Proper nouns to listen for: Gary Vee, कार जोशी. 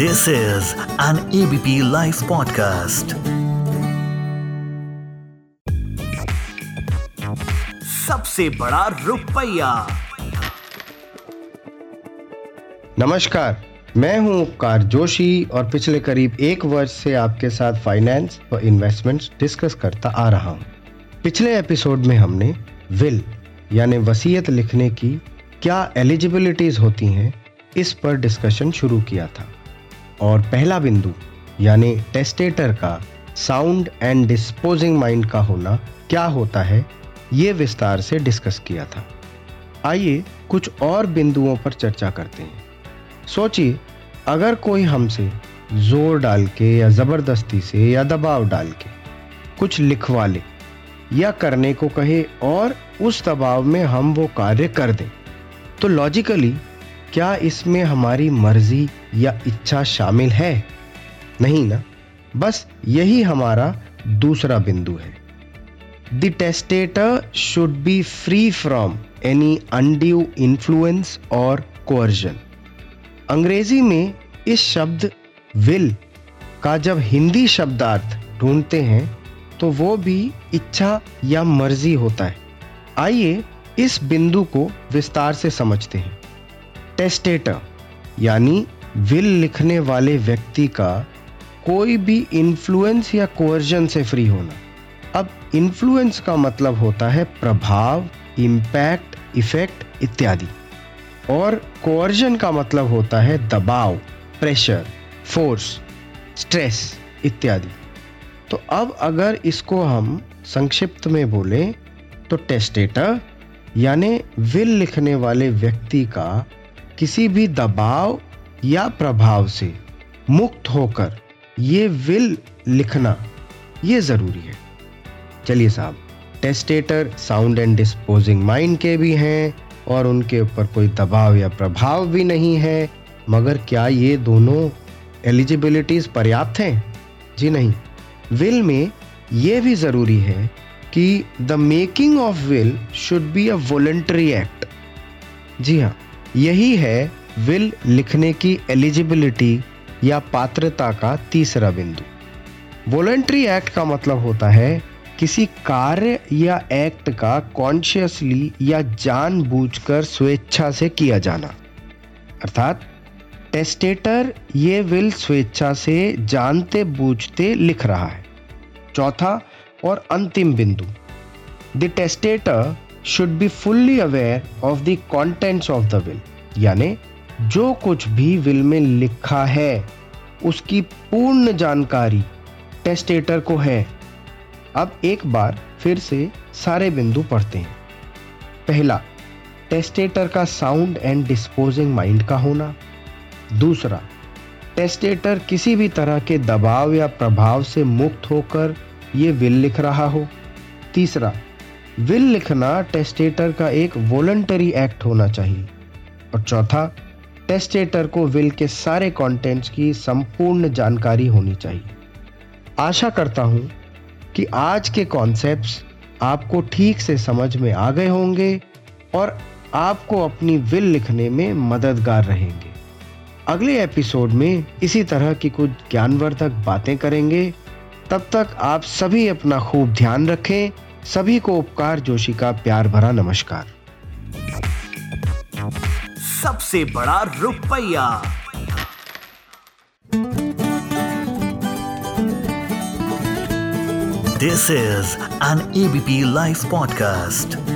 This is an ABP life podcast. सबसे बड़ा रुपया। नमस्कार, मैं हूं कार जोशी और पिछले करीब एक वर्ष से आपके साथ फाइनेंस और इन्वेस्टमेंट्स डिस्कस करता आ रहा हूं। पिछले एपिसोड में हमने विल यानी वसीयत लिखने की क्या एलिजिबिलिटीज होती हैं इस पर डिस्कशन शुरू किया था और पहला बिंदु यानी टेस्टेटर का साउंड एंड डिस्पोजिंग माइंड का होना क्या होता है ये विस्तार से डिस्कस किया था। आइए कुछ और बिंदुओं पर चर्चा करते हैं। सोचिए अगर कोई हमसे जोर डाल के या ज़बरदस्ती से या दबाव डाल के कुछ लिखवा ले या करने को कहे और उस दबाव में हम वो कार्य कर दें तो लॉजिकली क्या इसमें हमारी मर्जी या इच्छा शामिल है? नहीं ना। बस यही हमारा दूसरा बिंदु है। The testator should be free from any undue influence or coercion। अंग्रेजी में इस शब्द will का जब हिंदी शब्दार्थ ढूंढते हैं तो वो भी इच्छा या मर्जी होता है। आइए इस बिंदु को विस्तार से समझते हैं। टेस्टेटर यानी विल लिखने वाले व्यक्ति का कोई भी इन्फ्लुएंस या कोअर्जन से फ्री होना। अब इन्फ्लुएंस का मतलब होता है प्रभाव, इम्पैक्ट, इफेक्ट इत्यादि और कोअर्जन का मतलब होता है दबाव, प्रेशर, फोर्स, स्ट्रेस इत्यादि। तो अब अगर इसको हम संक्षिप्त में बोलें तो टेस्टेटर यानी विल लिखने वाले व्यक्ति का किसी भी दबाव या प्रभाव से मुक्त होकर ये विल लिखना ये ज़रूरी है। चलिए साहब, testator sound and disposing mind के भी हैं और उनके ऊपर कोई दबाव या प्रभाव भी नहीं है, मगर क्या ये दोनों एलिजिबिलिटीज़ पर्याप्त हैं? जी नहीं। विल में ये भी ज़रूरी है कि the making of will should be a voluntary act. जी हाँ, यही है विल लिखने की एलिजिबिलिटी या पात्रता का तीसरा बिंदु। वॉलंटरी एक्ट का मतलब होता है किसी कार्य या एक्ट का कॉन्शियसली या जानबूझकर स्वेच्छा से किया जाना। अर्थात टेस्टेटर ये विल स्वेच्छा से जानते बूझते लिख रहा है। चौथा और अंतिम बिंदु, the testator should be fully aware of the contents of the will यानी जो कुछ भी विल में लिखा है उसकी पूर्ण जानकारी टेस्टेटर को है। अब एक बार फिर से सारे बिंदु पढ़ते हैं। पहला, टेस्टेटर का साउंड एंड डिस्पोजिंग माइंड का होना। दूसरा, टेस्टेटर किसी भी तरह के दबाव या प्रभाव से मुक्त होकर ये विल लिख रहा हो। तीसरा, विल लिखना टेस्टेटर का एक वॉलंटरी एक्ट होना चाहिए। और चौथा, टेस्टेटर को विल के सारे कंटेंट्स की संपूर्ण जानकारी होनी चाहिए। आशा करता हूँ कि आज के कॉन्सेप्ट्स आपको ठीक से समझ में आ गए होंगे और आपको अपनी विल लिखने में मददगार रहेंगे। अगले एपिसोड में इसी तरह की कुछ ज्ञानवर्धक बातें करेंगे। तब तक आप सभी अपना खूब ध्यान रखें। सभी को उपकार जोशी का प्यार भरा नमस्कार। सबसे बड़ा रुपया। This is an ABP live podcast.